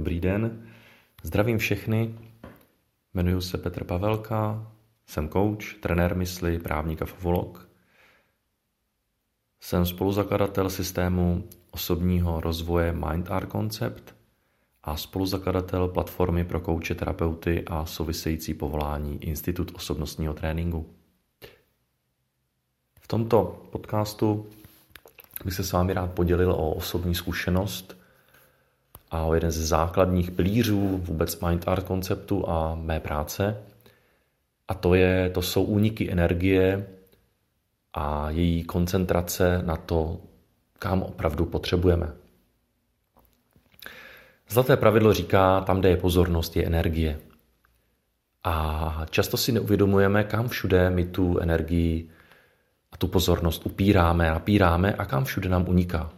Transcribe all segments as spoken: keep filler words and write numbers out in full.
Dobrý den, zdravím všechny, jmenuji se Petr Pavelka, jsem coach, trenér mysli, právník a favolog. Jsem spoluzakladatel systému osobního rozvoje MindArt Concept a spoluzakladatel platformy pro kouče, terapeuty a související povolání Institut osobnostního tréninku. V tomto podcastu bych se s vámi rád podělil o osobní zkušenost a o jeden ze základních pilířů vůbec MindArt konceptu a mé práce. A to, je, to jsou úniky energie a její koncentrace na to, kam opravdu potřebujeme. Zlaté pravidlo říká, tam, kde je pozornost, je energie. A často si neuvědomujeme, kam všude my tu energii a tu pozornost upíráme, napíráme a kam všude nám uniká.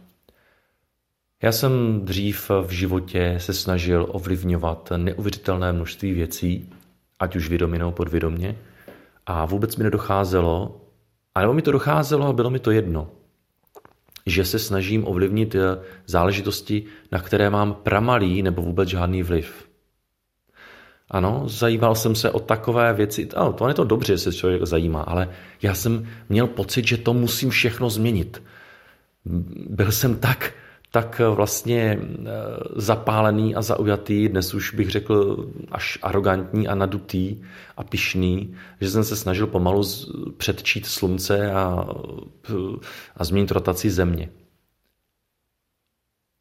Já jsem dřív v životě se snažil ovlivňovat neuvěřitelné množství věcí, ať už vědomě nebo podvědomě, a vůbec mi nedocházelo, anebo mi to docházelo a bylo mi to jedno, že se snažím ovlivnit záležitosti, na které mám pramalý nebo vůbec žádný vliv. Ano, zajímal jsem se o takové věci, ano, to je to dobře, že se člověk zajímá, ale já jsem měl pocit, že to musím všechno změnit. Byl jsem tak tak vlastně zapálený a zaujatý, dnes už bych řekl až arrogantní a nadutý a pyšný, že jsem se snažil pomalu předčít slunce a, a změnit rotaci země.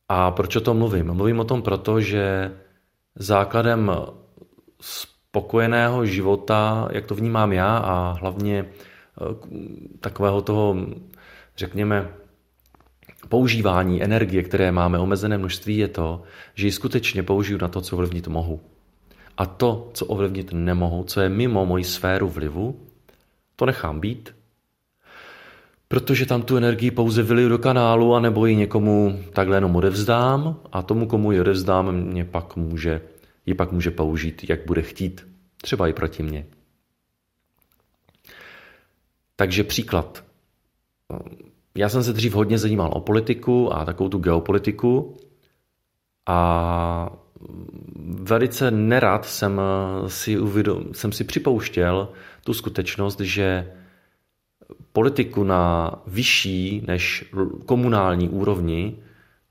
A proč o tom mluvím? Mluvím o tom proto, že základem spokojeného života, jak to vnímám já a hlavně takového toho, řekněme, používání energie, které máme omezené množství, je to, že ji skutečně použiju na to, co ovlivnit mohu. A to, co ovlivnit nemohu, co je mimo moji sféru vlivu, to nechám být, protože tam tu energii pouze vyliju do kanálu anebo ji někomu takhle jenom odevzdám a tomu, komu ji odevzdám, mě pak může, ji pak může použít, jak bude chtít. Třeba i proti mně. Takže příklad. Já jsem se dřív hodně zajímal o politiku a takovou tu geopolitiku a velice nerad jsem si, uvědom, jsem si připouštěl tu skutečnost, že politiku na vyšší než komunální úrovni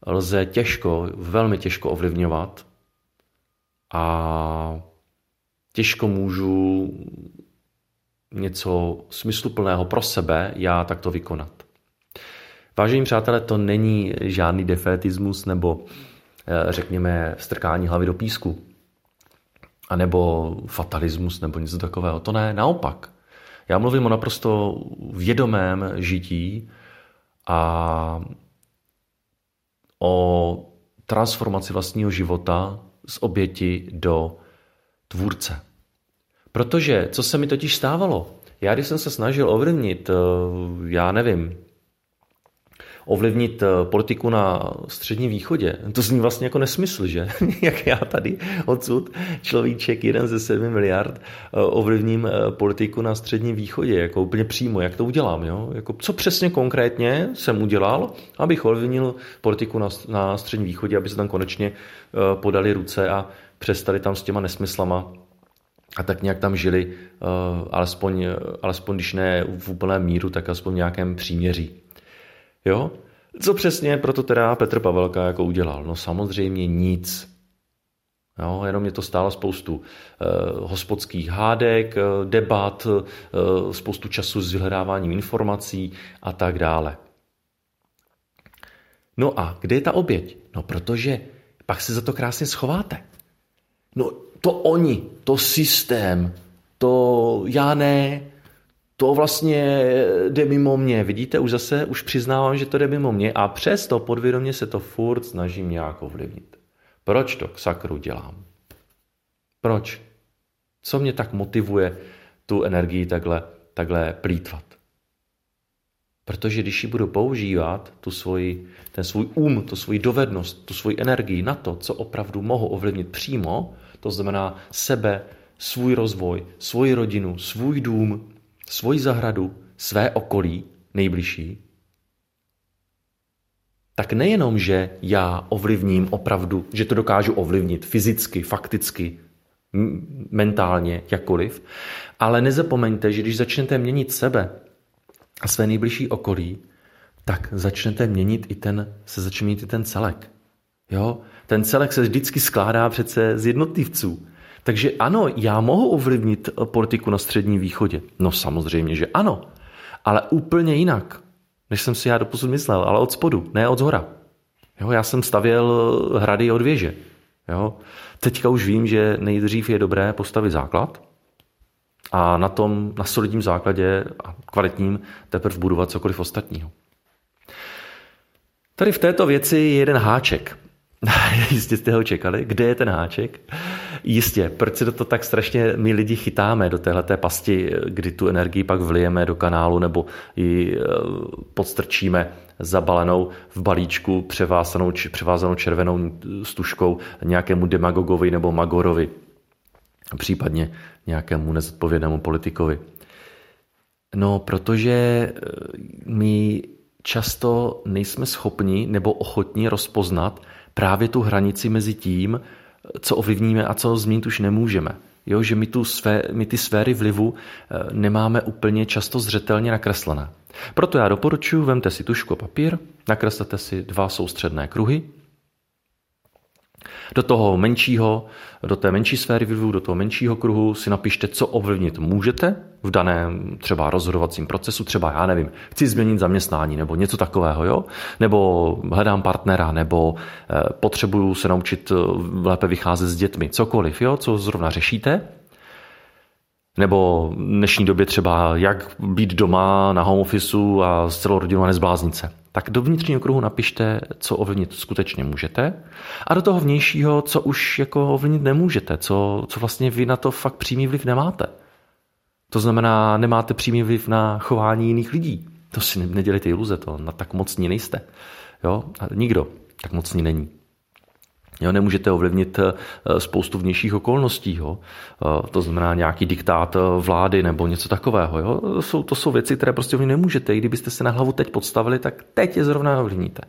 lze těžko, velmi těžko ovlivňovat a těžko můžu něco smysluplného pro sebe já takto vykonat. Vážení přátelé, to není žádný defétismus nebo řekněme strkání hlavy do písku a nebo fatalismus nebo něco takového. To ne, naopak. Já mluvím o naprosto vědomém žití a o transformaci vlastního života z oběti do tvůrce. Protože, co se mi totiž stávalo? Já, když jsem se snažil ovlivnit, já nevím, ovlivnit politiku na Středním východě. To zní vlastně jako nesmysl, že? Jak já tady odsud, človíček jeden ze sedmi miliard, ovlivním politiku na Středním východě, jako úplně přímo, jak to udělám, jo? Jako, co přesně konkrétně jsem udělal, abych ovlivnil politiku na, na Středním východě, aby se tam konečně podali ruce a přestali tam s těma nesmyslama a tak nějak tam žili, alespoň, alespoň když ne v úplném míru, tak alespoň v nějakém příměří. Jo? Co přesně proto teda Petr Pavelka jako udělal? No samozřejmě nic. Jo? Jenom mě to stálo spoustu eh, hospodských hádek, eh, debat, eh, spoustu času s vyhledáváním informací a tak dále. No a kde je ta oběť? No protože pak se za to krásně schováte. No to oni, to systém, to já ne... To vlastně jde mimo mě. Vidíte, už zase už přiznávám, že to jde mimo mě a přesto podvědomě se to furt snažím nějak ovlivnit. Proč to k sakru dělám? Proč? Co mě tak motivuje tu energii takhle, takhle plýtvat? Protože když ji budu používat, tu svoji, ten svůj um, tu svoji dovednost, tu svoji energii na to, co opravdu mohu ovlivnit přímo, to znamená sebe, svůj rozvoj, svoji rodinu, svůj dům, svoji zahradu, své okolí nejbližší, tak nejenom, že já ovlivním opravdu, že to dokážu ovlivnit fyzicky, fakticky, mentálně, jakkoliv, ale nezapomeňte, že když začnete měnit sebe a své nejbližší okolí, tak začnete měnit i ten, se začne měnit i ten celek. Jo? Ten celek se vždycky skládá přece z jednotlivců. Takže ano, já mohu ovlivnit politiku na Středním východě. No samozřejmě, že ano, ale úplně jinak, než jsem si já doposud myslel, ale od spodu, ne od zhora. Jo? Já jsem stavěl hrady od věže. Jo? Teďka už vím, že nejdřív je dobré postavit základ a na tom, na solidním základě a kvalitním teprve budovat cokoliv ostatního. Tady v této věci je jeden háček. Jistě jste ho čekali. Kde je ten háček? Jistě, proč se do to tak strašně my lidi chytáme do téhleté pasti, kdy tu energii pak vlijeme do kanálu nebo ji podstrčíme zabalenou v balíčku převázanou, převázanou červenou stužkou nějakému demagogovi nebo magorovi, případně nějakému nezodpovědnému politikovi. No, protože my často nejsme schopni nebo ochotni rozpoznat právě tu hranici mezi tím, co ovlivníme a co změnit už nemůžeme. Jo, že my, tu své, my ty sféry vlivu nemáme úplně často zřetelně nakreslené. Proto já doporučuji, vemte si tužku a papír, nakreslete si dva soustředné kruhy. Do toho menšího, do té menší sféry vlivu, do toho menšího kruhu si napište, co ovlivnit můžete v daném třeba rozhodovacím procesu, třeba já nevím, chci změnit zaměstnání nebo něco takového, jo? Nebo hledám partnera, nebo potřebuju se naučit lépe vycházet s dětmi, cokoliv, jo? Co zrovna řešíte. Nebo v dnešní době třeba jak být doma na home officeu a s celou rodinou a nezbláznit se. Tak do vnitřního kruhu napište, co ovlivnit skutečně můžete a do toho vnějšího, co už jako ovlivnit nemůžete, co, co vlastně vy na to fakt přímý vliv nemáte. To znamená, nemáte přímý vliv na chování jiných lidí. To si nedělejte iluze, to na tak mocní nejste. Jo? A nikdo tak mocní není. Jo, nemůžete ovlivnit spoustu vnějších okolností, jo? To znamená nějaký diktát vlády nebo něco takového. Jo? To, jsou, to jsou věci, které prostě ovlivnit nemůžete. I kdybyste se na hlavu teď podstavili, tak teď je zrovna ovlivníte.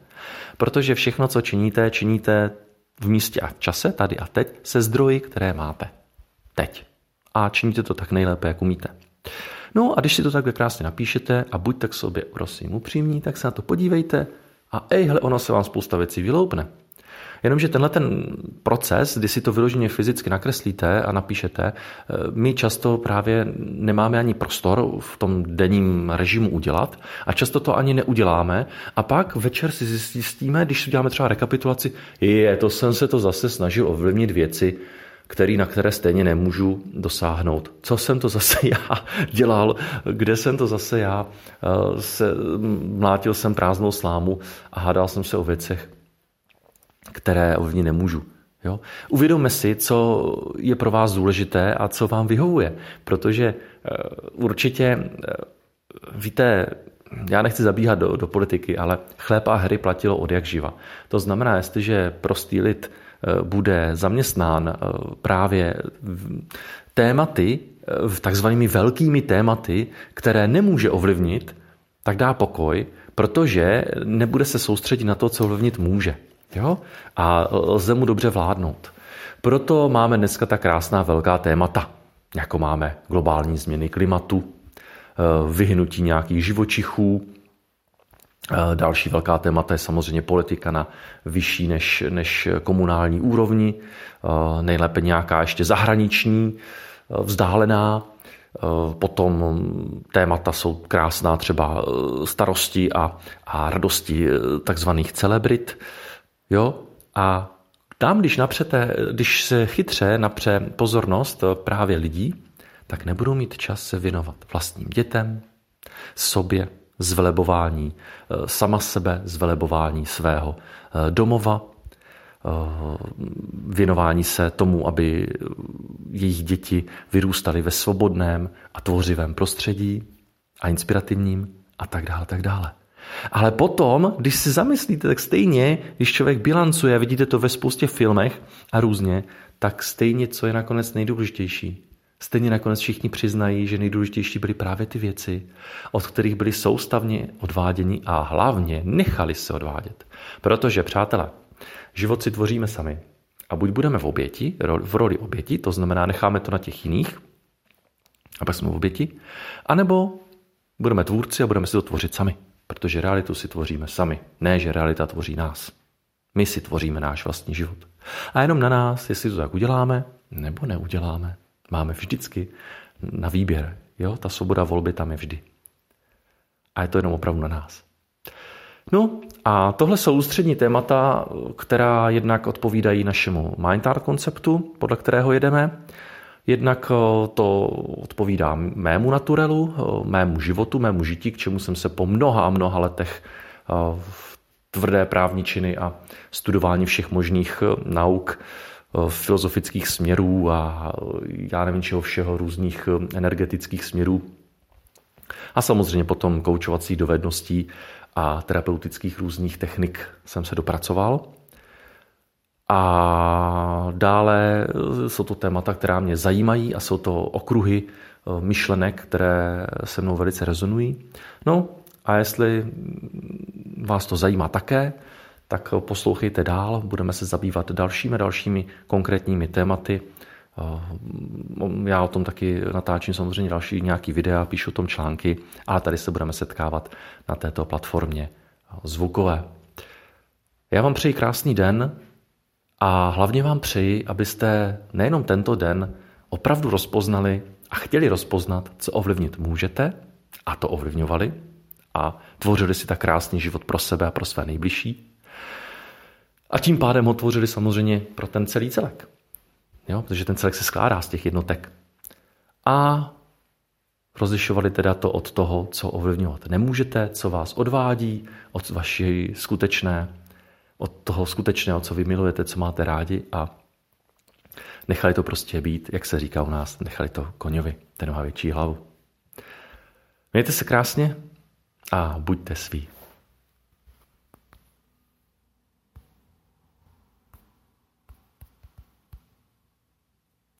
Protože všechno, co činíte, činíte v místě a v čase, tady a teď, se zdroji, které máte. Teď. A činíte to tak nejlépe, jak umíte. No a když si to takhle krásně napíšete a buďte k sobě prosím upřímní, tak se na to podívejte a ejhle, ono se vám spousta věcí vyloupne. Jenomže tenhle ten proces, kdy si to vyloženě fyzicky nakreslíte a napíšete, my často právě nemáme ani prostor v tom denním režimu udělat a často to ani neuděláme a pak večer si zjistíme, když si uděláme třeba rekapitulaci, je, to jsem se to zase snažil ovlivnit věci, který, na které stejně nemůžu dosáhnout. Co jsem to zase já dělal, kde jsem to zase já, se, mlátil jsem prázdnou slámu a hádal jsem se o věcech, které ovlivnit nemůžu. Jo? Uvědomme si, co je pro vás důležité a co vám vyhovuje, protože uh, určitě, uh, víte, já nechci zabíhat do, do politiky, ale chléb a hry platilo od jak živa. To znamená, jestliže prostý lid uh, bude zaměstnán uh, právě v tématy, uh, v takzvanými velkými tématy, které nemůže ovlivnit, tak dá pokoj, protože nebude se soustředit na to, co ovlivnit může. Jo? A lze mu dobře vládnout. Proto máme dneska ta krásná velká témata, jako máme globální změny klimatu, vyhnutí nějakých živočichů. Další velká témata je samozřejmě politika na vyšší než, než komunální úrovni, nejlépe nějaká ještě zahraniční, vzdálená. Potom témata jsou krásná třeba starosti a, a radosti takzvaných celebrit. Jo? A tam, když, napřete, když se chytře napře pozornost právě lidí, tak nebudou mít čas se věnovat vlastním dětem, sobě, zvelebování sama sebe, zvelebování svého domova, věnování se tomu, aby jejich děti vyrůstaly ve svobodném a tvořivém prostředí a inspirativním a tak dále, tak dále. Ale potom, když si zamyslíte, tak stejně, když člověk bilancuje, vidíte to ve spoustě filmech a různě, tak stejně, co je nakonec nejdůležitější. Stejně nakonec všichni přiznají, že nejdůležitější byly právě ty věci, od kterých byli soustavně odváděni a hlavně nechali se odvádět. Protože, přátelé, život si tvoříme sami. A buď budeme v oběti, v roli oběti, to znamená necháme to na těch jiných, a pak jsme v oběti, anebo budeme tvůrci a budeme si to tvořit sami. Protože realitu si tvoříme sami. Ne, že realita tvoří nás. My si tvoříme náš vlastní život. A jenom na nás, jestli to tak uděláme, nebo neuděláme. Máme vždycky na výběr. Jo? Ta svoboda volby tam je vždy. A je to jenom opravdu na nás. No a tohle jsou ústřední témata, která jednak odpovídají našemu MindArt konceptu, podle kterého jedeme. Jednak to odpovídá mému naturelu, mému životu, mému žití, k čemu jsem se po mnoha a mnoha letech v tvrdé právničiny a studování všech možných nauk, filozofických směrů a já nevím čeho všeho, různých energetických směrů a samozřejmě potom koučovací dovedností a terapeutických různých technik jsem se dopracoval. A dále jsou to témata, která mě zajímají a jsou to okruhy myšlenek, které se mnou velice rezonují. No a jestli vás to zajímá také, tak poslouchejte dál, budeme se zabývat dalšími dalšími konkrétními tématy. Já o tom taky natáčím samozřejmě další nějaký videa, píšu o tom články, ale tady se budeme setkávat na této platformě zvukové. Já vám přeji krásný den a hlavně vám přeji, abyste nejenom tento den opravdu rozpoznali a chtěli rozpoznat, co ovlivnit můžete, a to ovlivňovali a tvořili si tak krásný život pro sebe a pro své nejbližší. A tím pádem ho tvořili samozřejmě pro ten celý celek. Jo? Protože ten celek se skládá z těch jednotek. A rozlišovali teda to od toho, co ovlivňovat nemůžete, co vás odvádí, od vaší skutečné, od toho skutečného, co vy milujete, co máte rádi, a nechali to prostě být, jak se říká u nás, nechali to koňovi, ten má větší hlavu. Mějte se krásně a buďte svý.